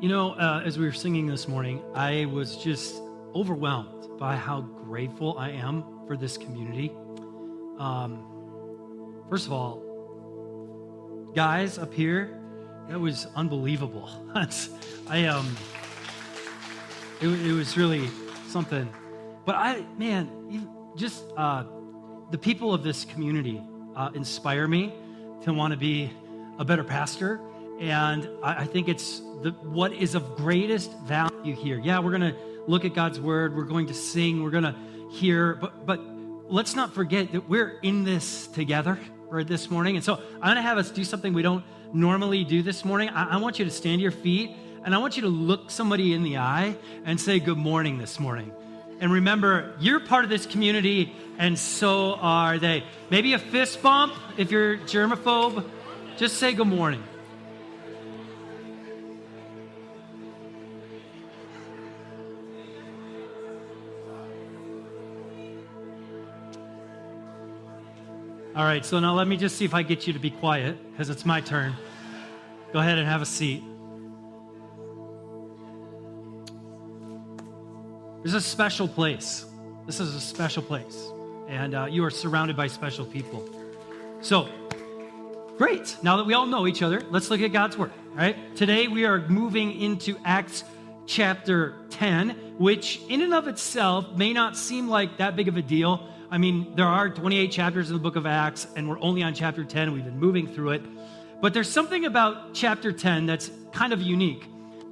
You know, as we were singing this morning, I was just overwhelmed by how grateful I am for this community. First of all, guys up here, that was unbelievable. It was really something. But the people of this community inspire me to want to be a better pastor. And I think it's what is of greatest value here. Yeah, we're going to look at God's word. We're going to sing. We're going to hear. But let's not forget that we're in this together right this morning. And so I'm going to have us do something we don't normally do this morning. I want you to stand to your feet, and I want you to look somebody in the eye and say good morning this morning. And remember, you're part of this community, and so are they. Maybe a fist bump if you're germaphobe. Just say good morning. All right, so now let me just see if I get you to be quiet, because it's my turn. Go ahead and have a seat. This is a special place. This is a special place, and you are surrounded by special people. So, great. Now that we all know each other, let's look at God's word, all right? Today we are moving into Acts chapter 10, which in and of itself may not seem like that big of a deal. I mean, there are 28 chapters in the book of Acts, and we're only on chapter 10. We've been moving through it. But there's something about chapter 10 that's kind of unique.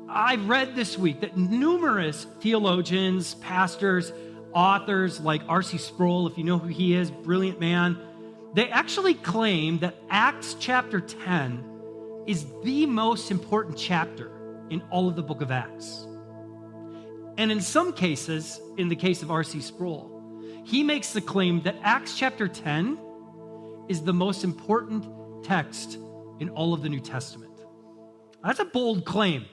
I read this week that numerous theologians, pastors, authors like R.C. Sproul, if you know who he is, brilliant man, they actually claim that Acts chapter 10 is the most important chapter in all of the book of Acts. And in some cases, in the case of R.C. Sproul, he makes the claim that Acts chapter 10 is the most important text in all of the New Testament. That's a bold claim.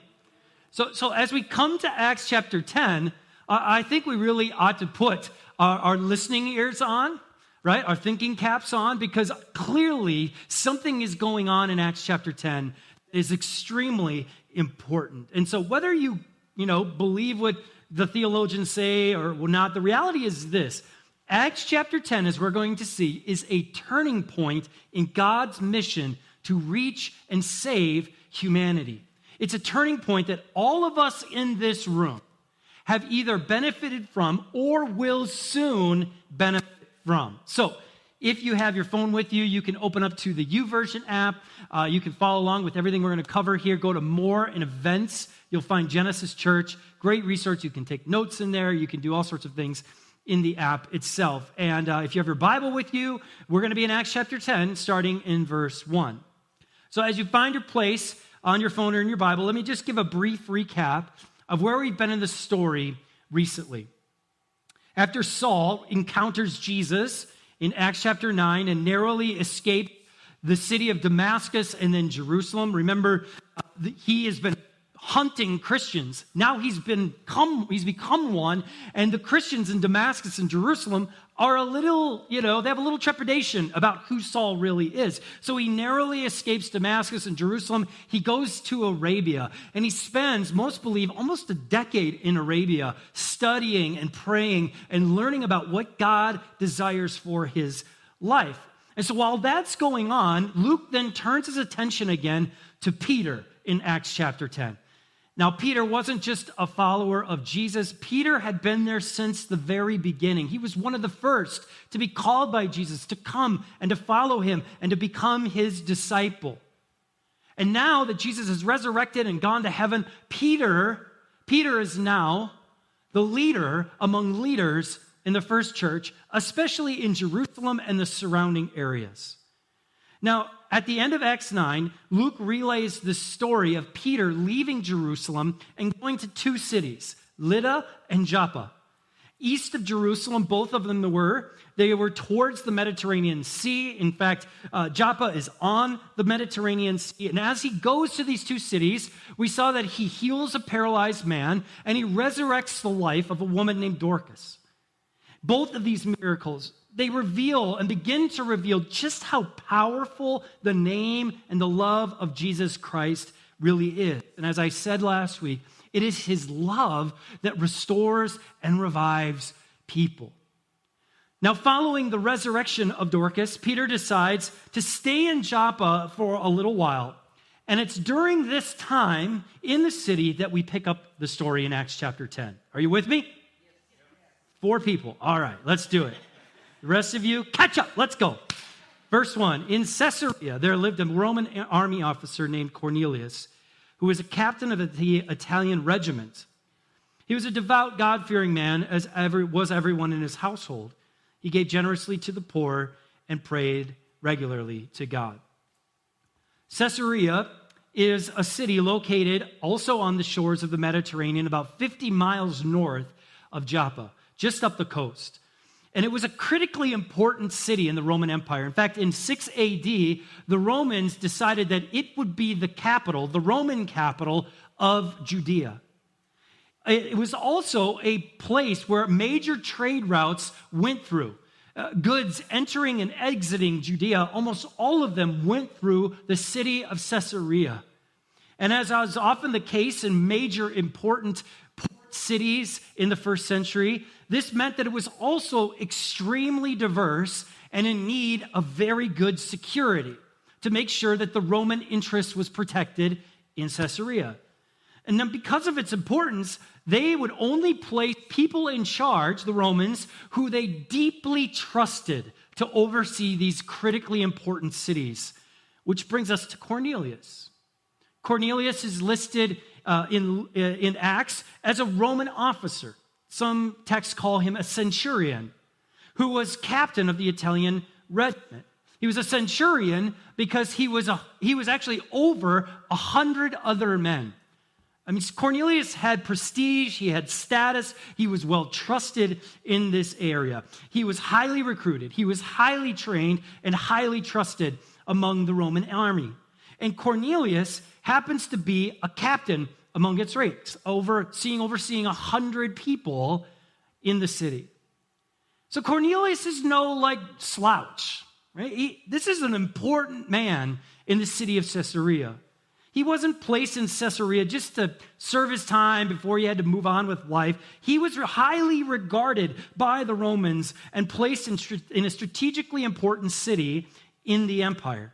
So as we come to Acts chapter 10, I think we really ought to put our listening ears on, right? Our thinking caps on, because clearly something is going on in Acts chapter 10 that is extremely important. And so whether you believe what the theologians say or not, the reality is this. Acts chapter 10, as we're going to see, is a turning point in God's mission to reach and save humanity. It's a turning point that all of us in this room have either benefited from or will soon benefit from. So if you have your phone with you, you can open up to the YouVersion app. You can follow along with everything we're going to cover here. Go to More and Events. You'll find Genesis Church. Great resource. You can take notes in there. You can do all sorts of things in the app itself. And if you have your Bible with you, we're going to be in Acts chapter 10, starting in verse 1. So as you find your place on your phone or in your Bible, let me just give a brief recap of where we've been in the story recently. After Saul encounters Jesus in Acts chapter 9 and narrowly escaped the city of Damascus and then Jerusalem, remember, he has been hunting Christians. Now he's become one, and the Christians in Damascus and Jerusalem are a little, they have a little trepidation about who Saul really is. So he narrowly escapes Damascus and Jerusalem. He goes to Arabia, and he spends, most believe, almost a decade in Arabia studying and praying and learning about what God desires for his life. And so while that's going on, Luke then turns his attention again to Peter in Acts chapter 10. Now, Peter wasn't just a follower of Jesus. Peter had been there since the very beginning. He was one of the first to be called by Jesus, to come and to follow him and to become his disciple. And now that Jesus is resurrected and gone to heaven, Peter is now the leader among leaders in the first church, especially in Jerusalem and the surrounding areas. Now, at the end of Acts 9, Luke relays the story of Peter leaving Jerusalem and going to two cities, Lydda and Joppa. East of Jerusalem, both of them were. They were towards the Mediterranean Sea. In fact, Joppa is on the Mediterranean Sea. And as he goes to these two cities, we saw that he heals a paralyzed man and he resurrects the life of a woman named Dorcas. Both of these miracles, they reveal and begin to reveal just how powerful the name and the love of Jesus Christ really is. And as I said last week, it is his love that restores and revives people. Now, following the resurrection of Dorcas, Peter decides to stay in Joppa for a little while. And it's during this time in the city that we pick up the story in Acts chapter 10. Are you with me? 4 people. All right, let's do it. The rest of you, catch up. Let's go. Verse 1, in Caesarea, there lived a Roman army officer named Cornelius, who was a captain of the Italian regiment. He was a devout, God-fearing man, as was everyone in his household. He gave generously to the poor and prayed regularly to God. Caesarea is a city located also on the shores of the Mediterranean, about 50 miles north of Joppa, just up the coast. And it was a critically important city in the Roman Empire. In fact, in 6 AD, the Romans decided that it would be the capital, the Roman capital of Judea. It was also a place where major trade routes went through. Goods entering and exiting Judea, almost all of them went through the city of Caesarea. And as was often the case in major important cities in the first century, this meant that it was also extremely diverse and in need of very good security to make sure that the Roman interest was protected in Caesarea. And then because of its importance, they would only place people in charge, the Romans, who they deeply trusted to oversee these critically important cities, which brings us to Cornelius. Cornelius is listed in Acts as a Roman officer. Some texts call him a centurion, who was captain of the Italian regiment. He was a centurion because he was actually over 100 other men. I mean, Cornelius had prestige, he had status, he was well trusted in this area. He was highly recruited, he was highly trained, and highly trusted among the Roman army. And Cornelius happens to be a captain among its ranks, overseeing 100 people in the city. So Cornelius is no, slouch, right? This is an important man in the city of Caesarea. He wasn't placed in Caesarea just to serve his time before he had to move on with life. He was highly regarded by the Romans and placed in a strategically important city in the empire.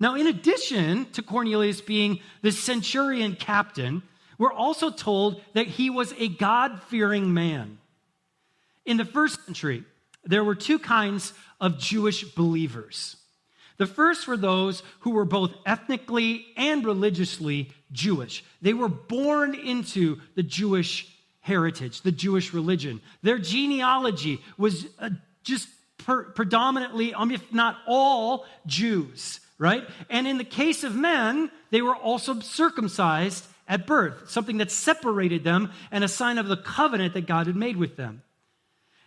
Now, in addition to Cornelius being the centurion captain, we're also told that he was a God-fearing man. In the first century, there were 2 kinds of Jewish believers. The first were those who were both ethnically and religiously Jewish. They were born into the Jewish heritage, the Jewish religion. Their genealogy was just predominantly, if not all, Jews, right? And in the case of men, they were also circumcised at birth, something that separated them and a sign of the covenant that God had made with them.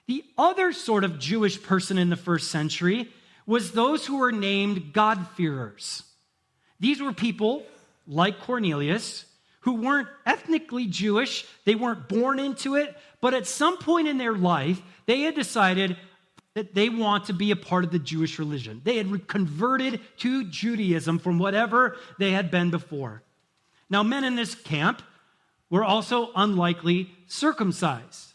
The other sort of Jewish person in the first century was those who were named God-fearers. These were people like Cornelius who weren't ethnically Jewish, they weren't born into it, but at some point in their life, they had decided that they want to be a part of the Jewish religion. They had converted to Judaism from whatever they had been before. Now, men in this camp were also unlikely circumcised.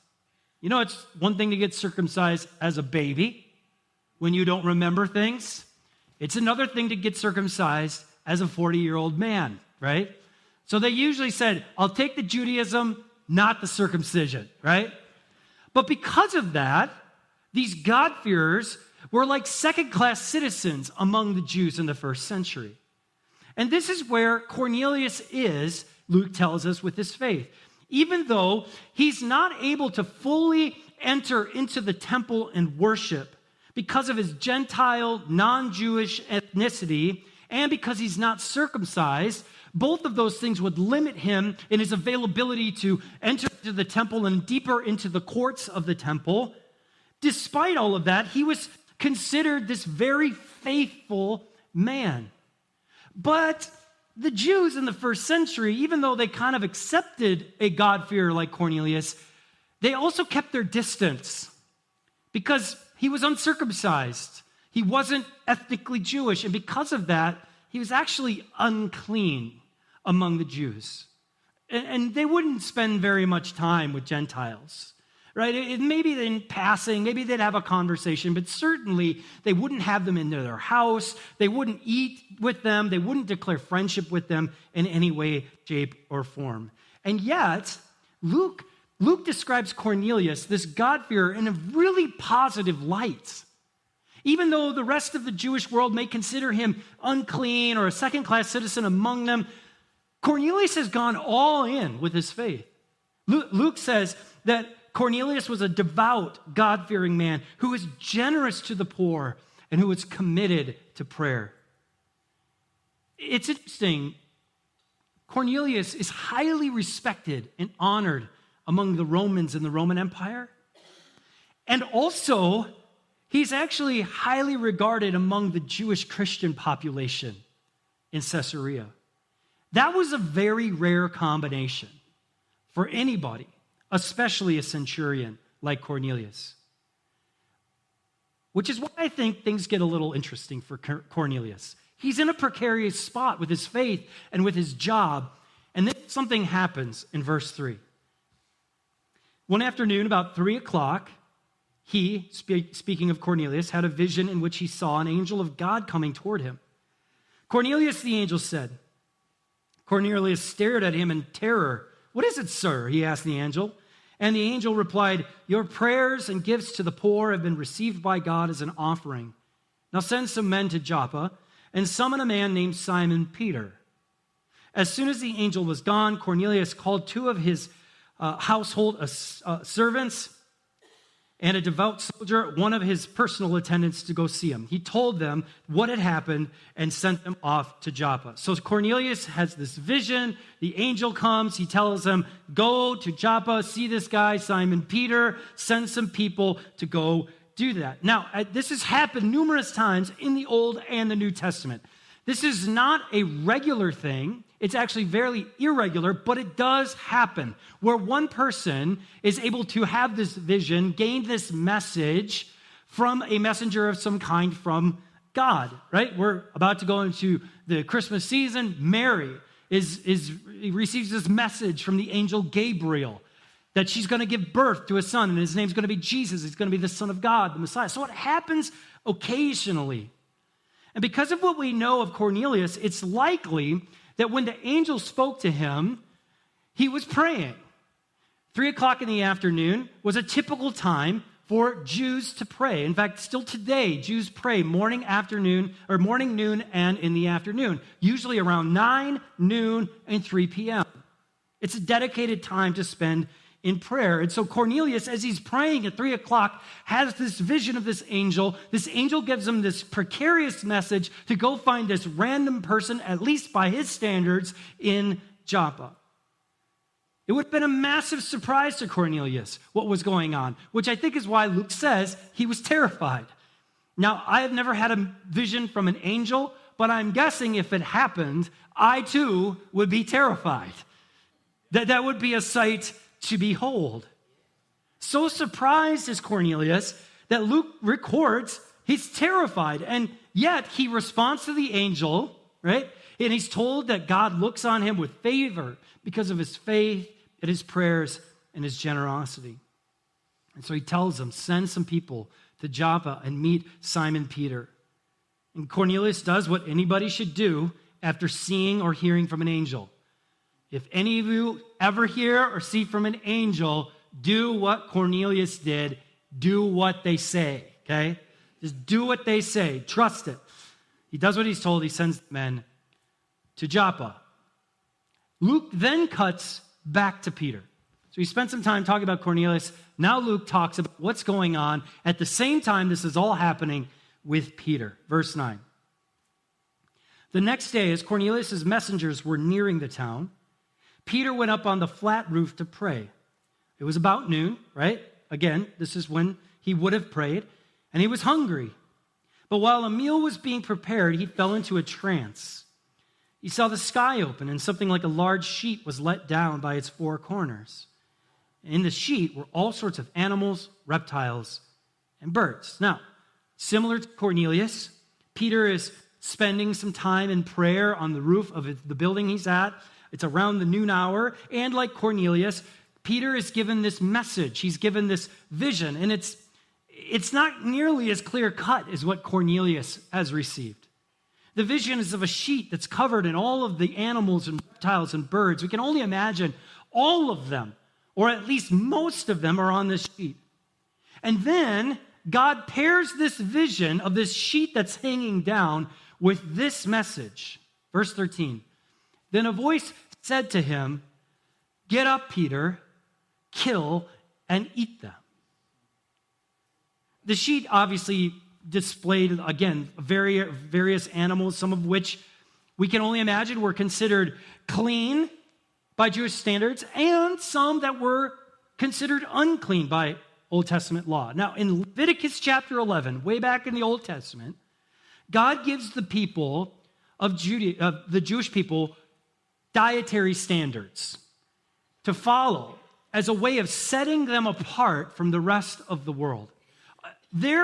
You know, it's one thing to get circumcised as a baby, when you don't remember things. It's another thing to get circumcised as a 40-year-old man, right? So they usually said, I'll take the Judaism, not the circumcision, right? But because of that, these God-fearers were like second-class citizens among the Jews in the first century. And this is where Cornelius is, Luke tells us, with his faith. Even though he's not able to fully enter into the temple and worship, because of his Gentile, non-Jewish ethnicity, and because he's not circumcised, both of those things would limit him in his availability to enter into the temple and deeper into the courts of the temple. Despite all of that, he was considered this very faithful man. But the Jews in the first century, even though they kind of accepted a God-fearer like Cornelius, they also kept their distance because he was uncircumcised. He wasn't ethnically Jewish. And because of that, he was actually unclean. among the Jews. And they wouldn't spend very much time with Gentiles, right? Maybe in passing, maybe they'd have a conversation, but certainly they wouldn't have them into their house. They wouldn't eat with them. They wouldn't declare friendship with them in any way, shape, or form. And yet, Luke describes Cornelius, this God-fearer, in a really positive light. Even though the rest of the Jewish world may consider him unclean or a second-class citizen among them, Cornelius has gone all in with his faith. Luke says that Cornelius was a devout, God-fearing man who was generous to the poor and who was committed to prayer. It's interesting. Cornelius is highly respected and honored among the Romans in the Roman Empire. And also, he's actually highly regarded among the Jewish Christian population in Caesarea. That was a very rare combination for anybody, especially a centurion like Cornelius. Which is why I think things get a little interesting for Cornelius. He's in a precarious spot with his faith and with his job, and then something happens in verse 3. One afternoon, about 3 o'clock, he, speaking of Cornelius, had a vision in which he saw an angel of God coming toward him. Cornelius, the angel said. Cornelius stared at him in terror. "What is it, sir?" he asked the angel. And the angel replied, "Your prayers and gifts to the poor have been received by God as an offering. Now send some men to Joppa and summon a man named Simon Peter." As soon as the angel was gone, Cornelius called two of his household servants and a devout soldier, one of his personal attendants, to go see him. He told them what had happened and sent them off to Joppa. So Cornelius has this vision. The angel comes. He tells them, "Go to Joppa, see this guy, Simon Peter, send some people to go do that." Now, this has happened numerous times in the Old and the New Testament. This is not a regular thing. It's actually very irregular, but it does happen where one person is able to have this vision, gain this message from a messenger of some kind from God, right? We're about to go into the Christmas season. Mary receives this message from the angel Gabriel that she's going to give birth to a son, and his name's going to be Jesus. He's going to be the Son of God, the Messiah. So it happens occasionally. And because of what we know of Cornelius, it's likely that when the angel spoke to him, he was praying. 3 o'clock in the afternoon was a typical time for Jews to pray. In fact, still today, Jews pray morning, noon, and in the afternoon, usually around 9, noon, and 3 p.m. It's a dedicated time to spend in prayer. And so Cornelius, as he's praying at 3 o'clock, has this vision of this angel. This angel gives him this precarious message to go find this random person, at least by his standards, in Joppa. It would have been a massive surprise to Cornelius what was going on, which I think is why Luke says he was terrified. Now, I have never had a vision from an angel, but I'm guessing if it happened, I too would be terrified. That would be a sight to behold. So surprised is Cornelius that Luke records he's terrified, and yet he responds to the angel, right? And he's told that God looks on him with favor because of his faith and his prayers and his generosity. And so he tells them, send some people to Joppa and meet Simon Peter. And Cornelius does what anybody should do after seeing or hearing from an angel. If any of you ever hear or see from an angel, do what Cornelius did. Do what they say, okay? Just do what they say. Trust it. He does what he's told. He sends the men to Joppa. Luke then cuts back to Peter. So he spent some time talking about Cornelius. Now Luke talks about what's going on. At the same time, this is all happening with Peter. Verse 9. The next day, as Cornelius' messengers were nearing the town, Peter went up on the flat roof to pray. It was about noon, right? Again, this is when he would have prayed, and he was hungry. But while a meal was being prepared, he fell into a trance. He saw the sky open, and something like a large sheet was let down by its four corners. In the sheet were all sorts of animals, reptiles, and birds. Now, similar to Cornelius, Peter is spending some time in prayer on the roof of the building he's at. It's around the noon hour. And like Cornelius, Peter is given this message. He's given this vision. And it's not nearly as clear-cut as what Cornelius has received. The vision is of a sheet that's covered in all of the animals and reptiles and birds. We can only imagine all of them, or at least most of them, are on this sheet. And then God pairs this vision of this sheet that's hanging down with this message. Verse 13, then a voice said to him, "Get up, Peter, kill and eat them." The sheet obviously displayed, again, various animals, some of which we can only imagine were considered clean by Jewish standards, and some that were considered unclean by Old Testament law. Now, in Leviticus chapter 11, way back in the Old Testament, God gives the people of the Jewish people dietary standards to follow as a way of setting them apart from the rest of the world. They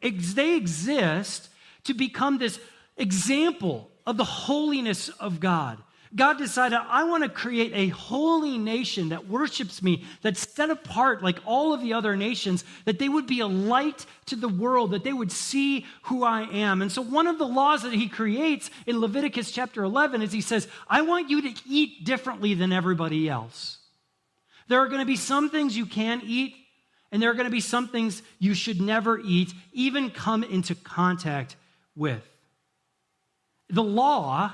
exist to become this example of the holiness of God. God decided, I want to create a holy nation that worships me, that's set apart like all of the other nations, that they would be a light to the world, that they would see who I am. And so one of the laws that he creates in Leviticus chapter 11 is he says, I want you to eat differently than everybody else. There are going to be some things you can eat, and there are going to be some things you should never eat, even come into contact with. The law,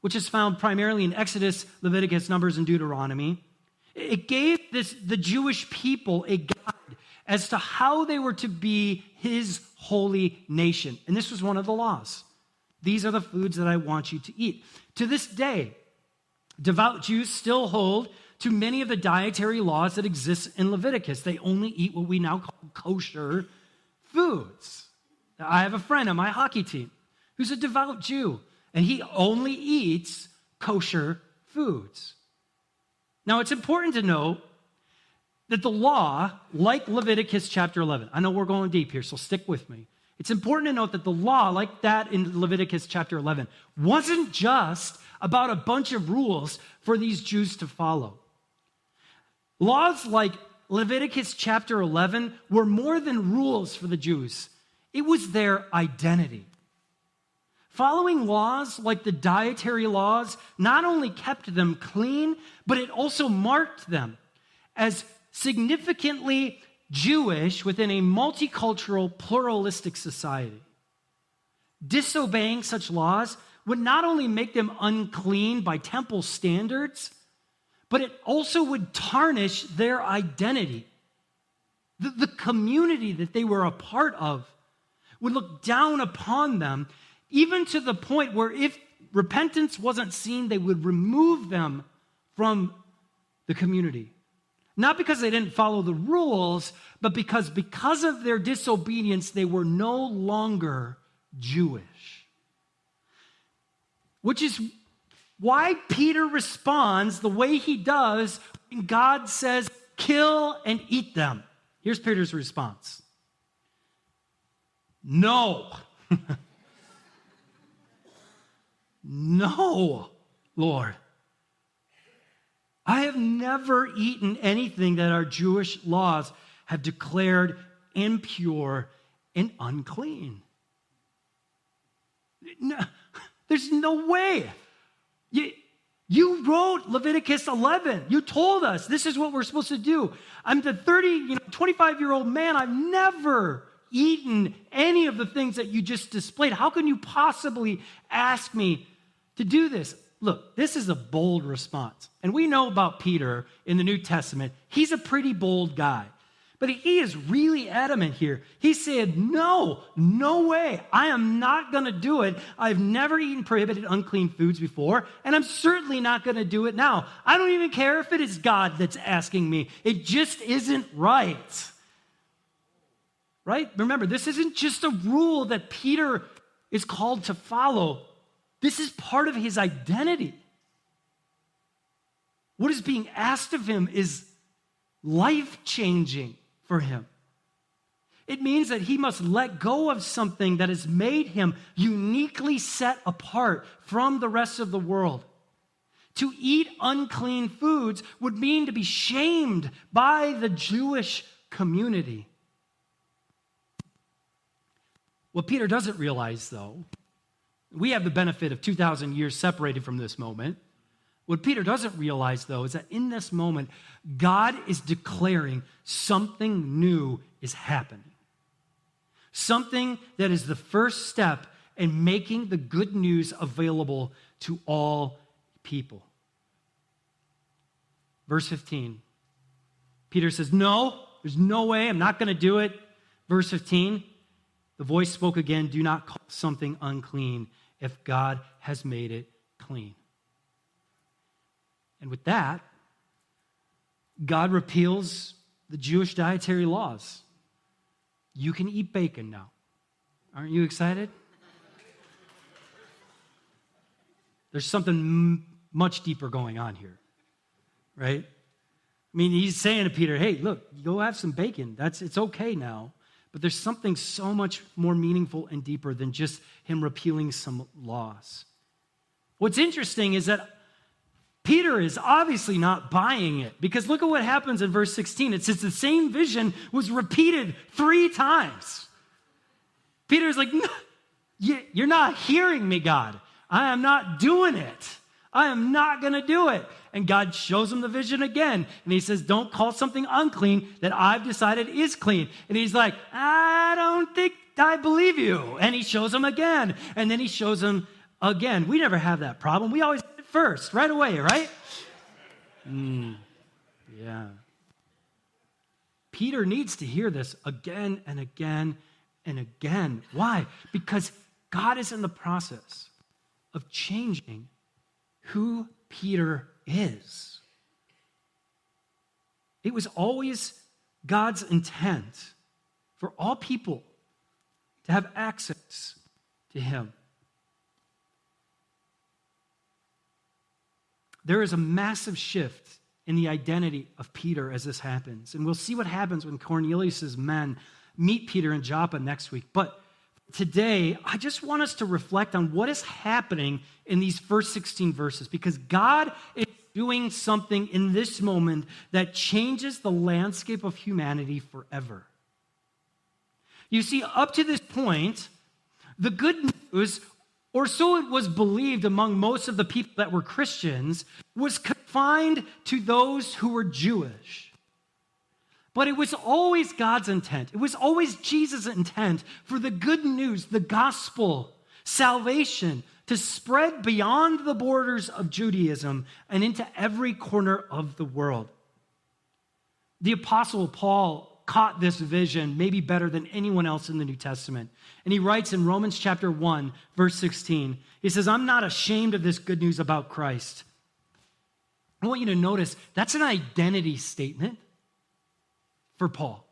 which is found primarily in Exodus, Leviticus, Numbers, and Deuteronomy, it gave the Jewish people a guide as to how they were to be his holy nation. And this was one of the laws. These are the foods that I want you to eat. To this day, devout Jews still hold to many of the dietary laws that exist in Leviticus. They only eat what we now call kosher foods. I have a friend on my hockey team who's a devout Jew, and he only eats kosher foods. Now, it's important to note that the law, like Leviticus chapter 11, I know we're going deep here, so stick with me. It's important to note that the law, like that in Leviticus chapter 11, wasn't just about a bunch of rules for these Jews to follow. Laws like Leviticus chapter 11 were more than rules for the Jews. It was their identity. Following laws like the dietary laws not only kept them clean, but it also marked them as significantly Jewish within a multicultural, pluralistic society. Disobeying such laws would not only make them unclean by temple standards, but it also would tarnish their identity. The community that they were a part of would look down upon them, even to the point where if repentance wasn't seen, they would remove them from the community. Not because they didn't follow the rules, but because of their disobedience, they were no longer Jewish. Which is why Peter responds the way he does when God says, kill and eat them. Here's Peter's response. No. No, Lord, I have never eaten anything that our Jewish laws have declared impure and unclean. No, there's no way. You wrote Leviticus 11. You told us this is what we're supposed to do. I'm the 25-year-old man. I've never eaten any of the things that you just displayed. How can you possibly ask me to do this? Look, this is a bold response. And we know about Peter in the New Testament. He's a pretty bold guy. But he is really adamant here. He said, no way. I am not going to do it. I've never eaten prohibited unclean foods before, and I'm certainly not going to do it now. I don't even care if it is God that's asking me. It just isn't right. Right? Remember, this isn't just a rule that Peter is called to follow. This is part of his identity. What is being asked of him is life-changing for him. It means that he must let go of something that has made him uniquely set apart from the rest of the world. To eat unclean foods would mean to be shamed by the Jewish community. What Peter doesn't realize, though, we have the benefit of 2,000 years separated from this moment. What Peter doesn't realize, though, is that in this moment, God is declaring something new is happening. Something that is the first step in making the good news available to all people. Verse 15, Peter says, no, there's no way, I'm not going to do it. Verse 15, the voice spoke again, do not call something unclean if God has made it clean. And with that, God repeals the Jewish dietary laws. You can eat bacon now. Aren't you excited? There's something much deeper going on here, right? I mean, he's saying to Peter, hey, look, go have some bacon. It's okay now. But there's something so much more meaningful and deeper than just him repealing some laws. What's interesting is that Peter is obviously not buying it, because look at what happens in verse 16. It says the same vision was repeated 3 times. Peter's like, no, you're not hearing me, God. I am not doing it. I am not going to do it. And God shows him the vision again. And he says, don't call something unclean that I've decided is clean. And he's like, I don't think I believe you. And he shows him again. And then he shows him again. We never have that problem. We always first, right away, right? Yeah. Peter needs to hear this again and again and again. Why? Because God is in the process of changing who Peter is. It was always God's intent for all people to have access to him. There is a massive shift in the identity of Peter as this happens. And we'll see what happens when Cornelius' men meet Peter in Joppa next week. But today, I just want us to reflect on what is happening in these first 16 verses, because God is doing something in this moment that changes the landscape of humanity forever. You see, up to this point, the good news, or so it was believed among most of the people that were Christians, was confined to those who were Jewish. But it was always God's intent. It was always Jesus' intent for the good news, the gospel, salvation, to spread beyond the borders of Judaism and into every corner of the world. The Apostle Paul caught this vision maybe better than anyone else in the New Testament. And he writes in Romans chapter 1, verse 16, he says, I'm not ashamed of this good news about Christ. I want you to notice that's an identity statement for Paul.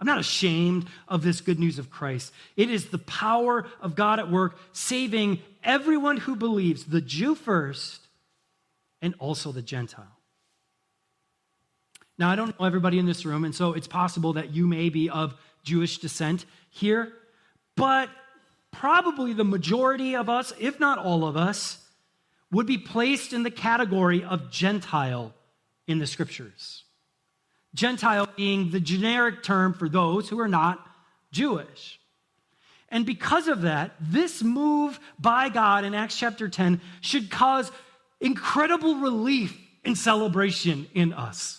I'm not ashamed of this good news of Christ. It is the power of God at work, saving everyone who believes, the Jew first and also the Gentile. Now, I don't know everybody in this room, and so it's possible that you may be of Jewish descent here, but probably the majority of us, if not all of us, would be placed in the category of Gentile in the Scriptures. Gentile being the generic term for those who are not Jewish. And because of that, this move by God in Acts chapter 10 should cause incredible relief and celebration in us.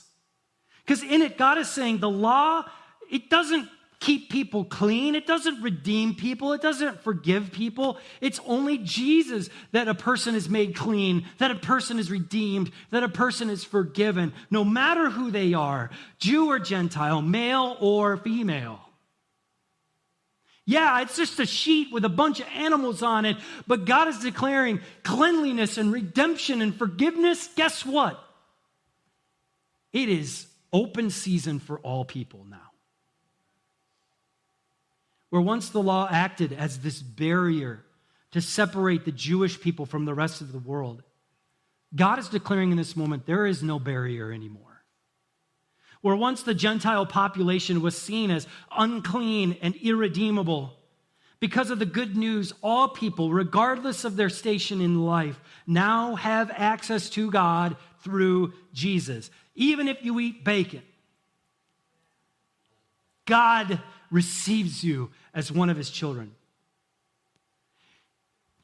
Because in it, God is saying the law, it doesn't keep people clean. It doesn't redeem people. It doesn't forgive people. It's only Jesus that a person is made clean, that a person is redeemed, that a person is forgiven, no matter who they are, Jew or Gentile, male or female. Yeah, it's just a sheet with a bunch of animals on it, but God is declaring cleanliness and redemption and forgiveness. Guess what? It is open season for all people now. Where once the law acted as this barrier to separate the Jewish people from the rest of the world, God is declaring in this moment there is no barrier anymore. where once the Gentile population was seen as unclean and irredeemable. Because of the good news, all people, regardless of their station in life, now have access to God through Jesus. Even if you eat bacon, God receives you as one of his children.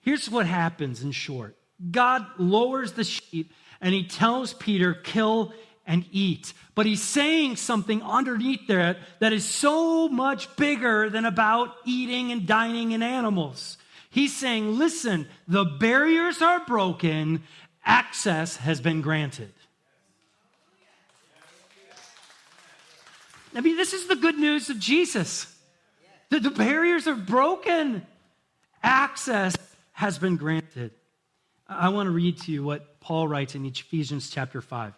Here's what happens in short. God lowers the sheet and he tells Peter, kill and eat. But he's saying something underneath there that is so much bigger than about eating and dining and animals. He's saying, listen, the barriers are broken, access has been granted. I mean, this is the good news of Jesus. The barriers are broken. Access has been granted. I want to read to you what Paul writes in Ephesians chapter 5.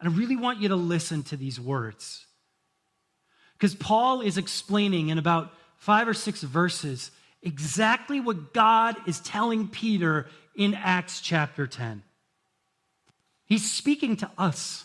And I really want you to listen to these words. Because Paul is explaining in about 5 or 6 verses exactly what God is telling Peter in Acts chapter 10. He's speaking to us.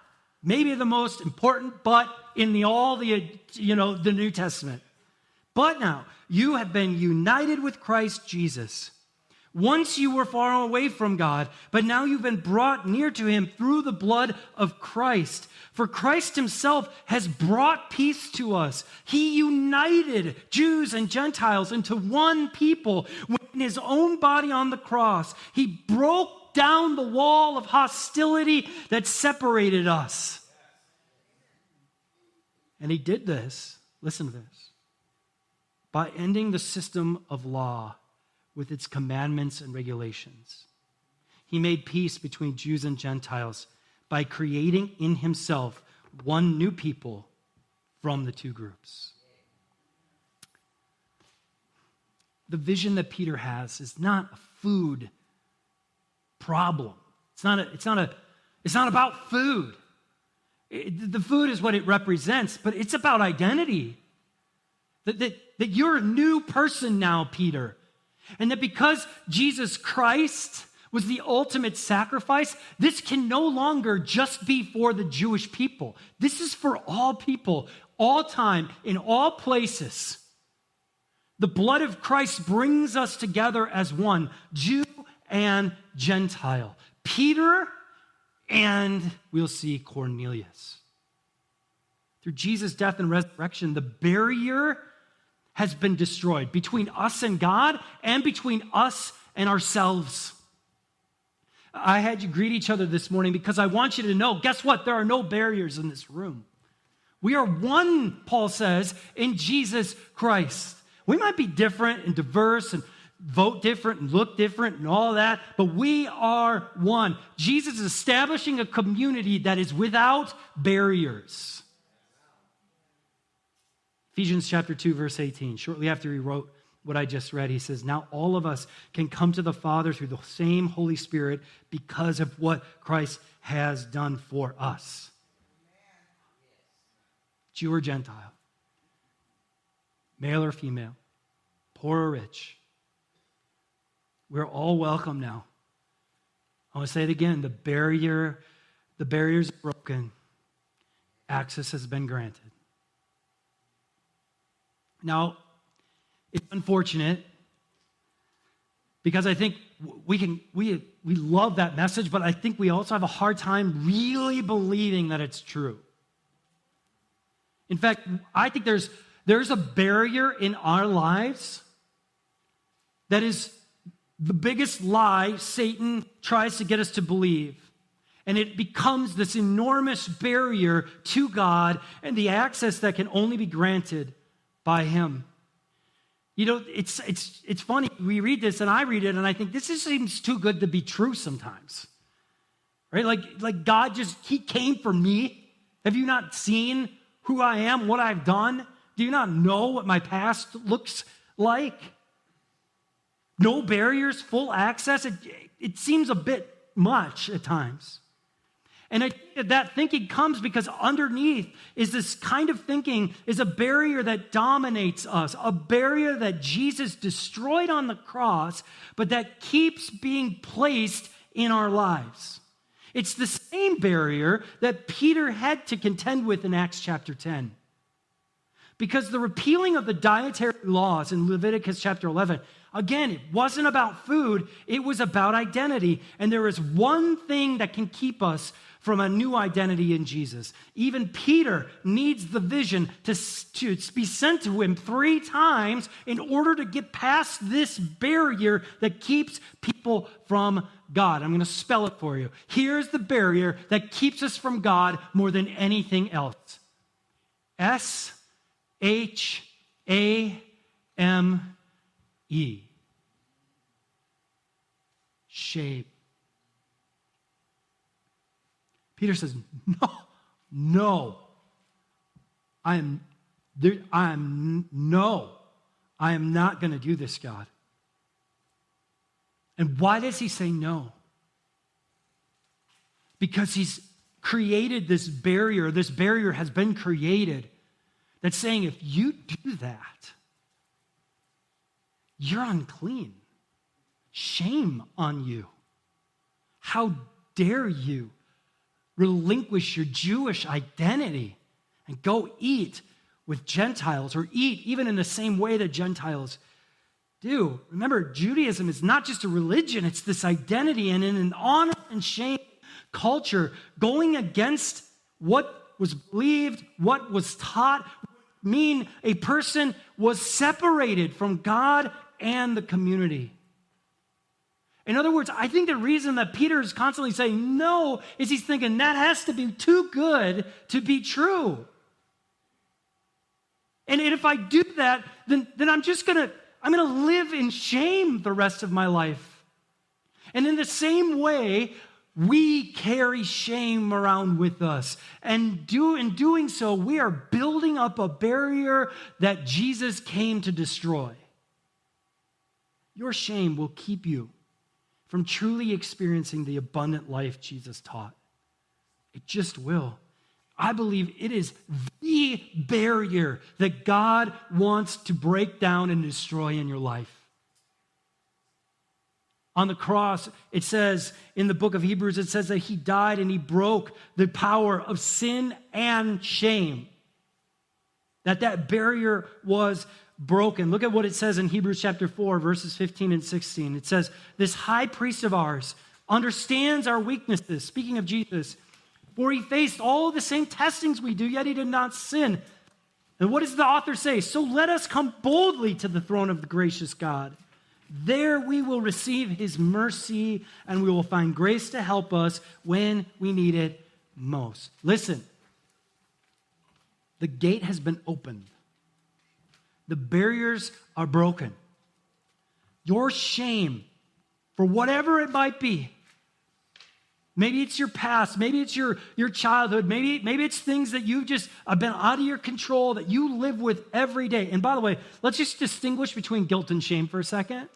maybe the most important but in the New Testament. But now, you have been united with Christ Jesus. Once you were far away from God, but now you've been brought near to him through the blood of Christ. For Christ himself has brought peace to us. He united Jews and Gentiles into one people. In his own body on the cross, he broke down the wall of hostility that separated us. And he did this, listen to this, by ending the system of law with its commandments and regulations. He made peace between Jews and Gentiles by creating in himself one new people from the two groups. The vision that Peter has is not a food problem. It's not about food. The food is what it represents, but it's about identity. That you're a new person now, Peter. And that because Jesus Christ was the ultimate sacrifice, this can no longer just be for the Jewish people. This is for all people, all time, in all places. The blood of Christ brings us together as one, Jew and Gentile. Peter and, we'll see, Cornelius. Through Jesus' death and resurrection, the barrier has been destroyed between us and God and between us and ourselves. I had you greet each other this morning because I want you to know, guess what? There are no barriers in this room. We are one, Paul says, in Jesus Christ. We might be different and diverse and vote different and look different and all that, but we are one. Jesus is establishing a community that is without barriers. Ephesians chapter 2, verse 18, shortly after he wrote what I just read, he says, now all of us can come to the Father through the same Holy Spirit because of what Christ has done for us. Jew or Gentile, male or female, poor or rich, we're all welcome now. I want to say it again, the barrier's broken. Access has been granted. Now, it's unfortunate because I think we love that message, but I think we also have a hard time really believing that it's true. In fact, I think there's a barrier in our lives that is the biggest lie Satan tries to get us to believe. And it becomes this enormous barrier to God and the access that can only be granted by him. You know, it's funny. We read this and I read it and I think this just seems too good to be true sometimes. Right? Like God just, he came for me. Have you not seen who I am, what I've done? Do you not know what my past looks like? No barriers, full access. It seems a bit much at times. And that thinking comes because underneath is this kind of thinking is a barrier that dominates us, a barrier that Jesus destroyed on the cross, but that keeps being placed in our lives. It's the same barrier that Peter had to contend with in Acts chapter 10. Because the repealing of the dietary laws in Leviticus chapter 11, again, it wasn't about food, it was about identity. And there is one thing that can keep us from a new identity in Jesus. Even Peter needs the vision to be sent to him 3 times in order to get past this barrier that keeps people from God. I'm going to spell it for you. Here's the barrier that keeps us from God more than anything else. S-H-A-M-E. Shame. Peter says, no, I am not going to do this, God. And why does he say no? Because he's created this barrier. This barrier has been created that's saying if you do that, you're unclean. Shame on you. How dare you relinquish your Jewish identity and go eat with Gentiles or eat even in the same way that Gentiles do. Remember, Judaism is not just a religion, it's this identity. And in an honor and shame culture, going against what was believed, what was taught, would mean a person was separated from God and the community. In other words, I think the reason that Peter is constantly saying no is he's thinking that has to be too good to be true. And if I do that, then I'm going to live in shame the rest of my life. And in the same way, we carry shame around with us. And in doing so, we are building up a barrier that Jesus came to destroy. Your shame will keep you from truly experiencing the abundant life Jesus taught. It just will. I believe it is the barrier that God wants to break down and destroy in your life. On the cross, it says in the book of Hebrews, it says that he died and he broke the power of sin and shame. That barrier was broken. Look at what it says in Hebrews chapter 4, verses 15 and 16. It says, this high priest of ours understands our weaknesses, speaking of Jesus, for he faced all the same testings we do, yet he did not sin. And what does the author say? So let us come boldly to the throne of the gracious God. There we will receive his mercy and we will find grace to help us when we need it most. Listen, the gate has been opened. The barriers are broken. Your shame, for whatever it might be, maybe it's your past, maybe it's your childhood, maybe it's things that you've just been out of your control that you live with every day. And by the way, let's just distinguish between guilt and shame for a second.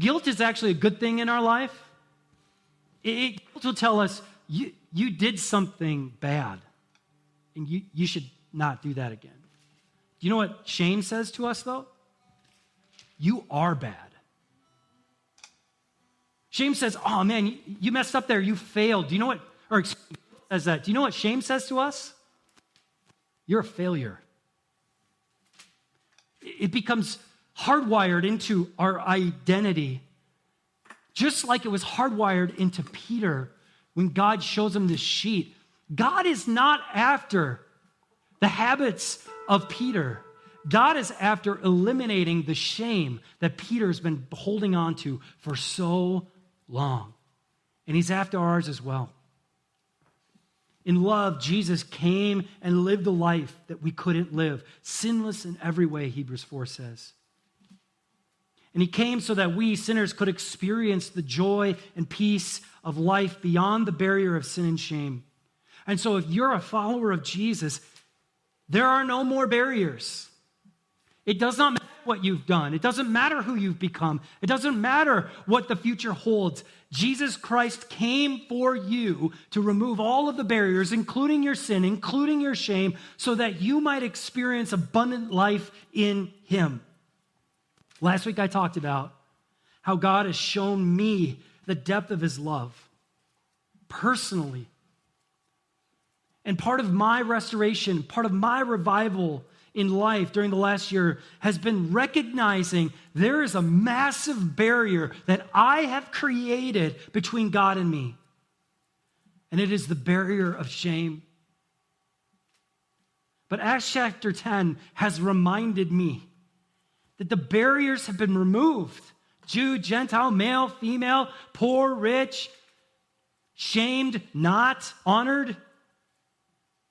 Guilt is actually a good thing in our life. Guilt will tell us, you did something bad, and you should not do that again. You know what shame says to us, though? You are bad. Shame says, oh, man, you messed up there. You failed. Do you know what? Or excuse me, says that. Do you know what shame says to us? You're a failure. It becomes hardwired into our identity, just like it was hardwired into Peter when God shows him this sheet. God is not after the habits of Peter. God is after eliminating the shame that Peter's been holding on to for so long. And he's after ours as well. In love, Jesus came and lived a life that we couldn't live, sinless in every way, Hebrews 4 says. And he came so that we sinners could experience the joy and peace of life beyond the barrier of sin and shame. And so if you're a follower of Jesus, there are no more barriers. It does not matter what you've done. It doesn't matter who you've become. It doesn't matter what the future holds. Jesus Christ came for you to remove all of the barriers, including your sin, including your shame, so that you might experience abundant life in him. Last week I talked about how God has shown me the depth of his love personally. And part of my restoration, part of my revival in life during the last year has been recognizing there is a massive barrier that I have created between God and me. And it is the barrier of shame. But Acts chapter 10 has reminded me that the barriers have been removed. Jew, Gentile, male, female, poor, rich, shamed, not, honored.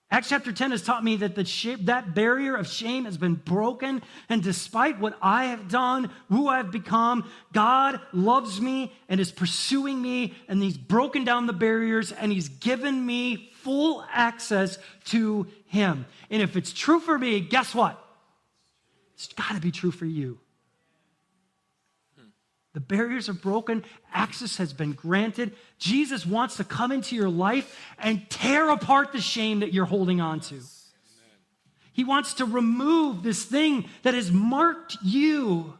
Acts chapter 10 has taught me that that barrier of shame has been broken, and despite what I have done, who I've become, God loves me and is pursuing me, and he's broken down the barriers, and he's given me full access to him. And if it's true for me, guess what? It's got to be true for you. The barriers are broken. Access has been granted. Jesus wants to come into your life and tear apart the shame that you're holding on to. Amen. He wants to remove this thing that has marked you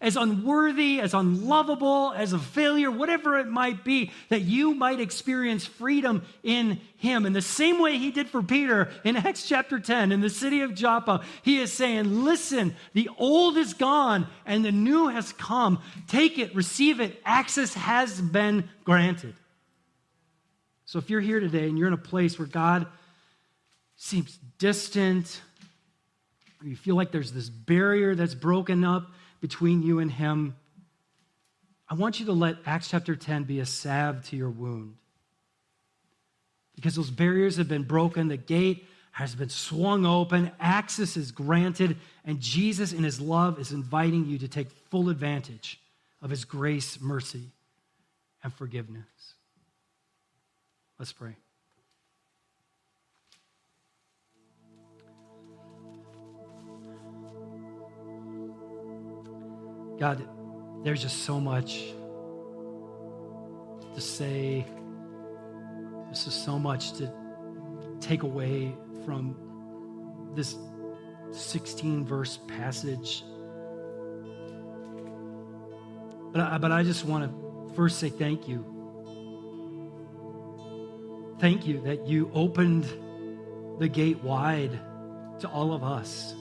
as unworthy, as unlovable, as a failure, whatever it might be, that you might experience freedom in him. In the same way he did for Peter in Acts chapter 10 in the city of Joppa, he is saying, listen, the old is gone and the new has come. Take it, receive it. Access has been granted. So if you're here today and you're in a place where God seems distant, or you feel like there's this barrier that's broken up between you and him, I want you to let Acts chapter 10 be a salve to your wound. Because those barriers have been broken, the gate has been swung open, access is granted, and Jesus in his love is inviting you to take full advantage of his grace, mercy, and forgiveness. Let's pray. God, there's just so much to say. There's just so much to take away from this 16-verse passage. But I just want to first say thank you. Thank you that you opened the gate wide to all of us.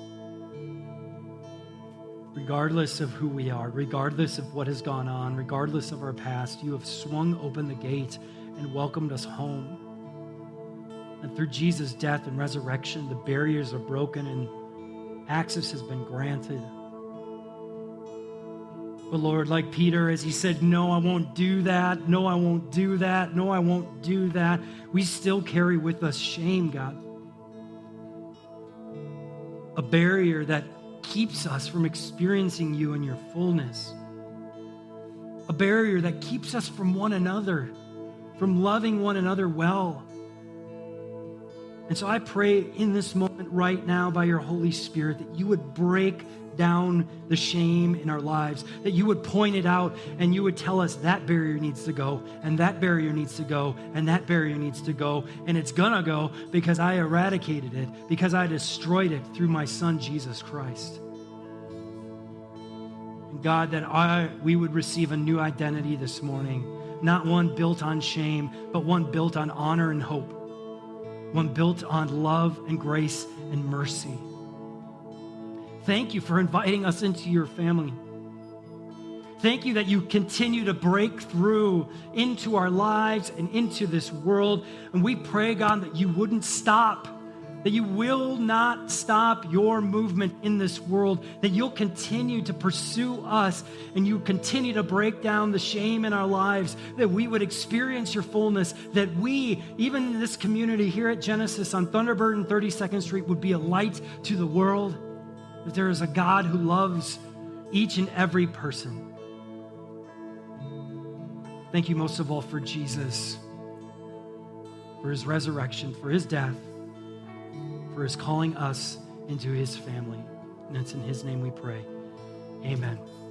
Regardless of who we are, regardless of what has gone on, regardless of our past, you have swung open the gate and welcomed us home. And through Jesus' death and resurrection, the barriers are broken and access has been granted. But Lord, like Peter, as he said, no, I won't do that. No, I won't do that. No, I won't do that. We still carry with us shame, God. A barrier that keeps us from experiencing you in your fullness. A barrier that keeps us from one another, from loving one another well. And so I pray in this moment right now by your Holy Spirit that you would break down the shame in our lives, that you would point it out and you would tell us that barrier needs to go, and that barrier needs to go, and that barrier needs to go, and it's gonna go because I eradicated it, because I destroyed it through my son, Jesus Christ. And God, that we would receive a new identity this morning, not one built on shame, but one built on honor and hope, one built on love and grace and mercy. Thank you for inviting us into your family. Thank you that you continue to break through into our lives and into this world. And we pray, God, that you wouldn't stop, that you will not stop your movement in this world, that you'll continue to pursue us and you continue to break down the shame in our lives, that we would experience your fullness, that we, even in this community here at Genesis on Thunderbird and 32nd Street, would be a light to the world. That there is a God who loves each and every person. Thank you most of all for Jesus, for his resurrection, for his death, for his calling us into his family. And it's in his name we pray. Amen.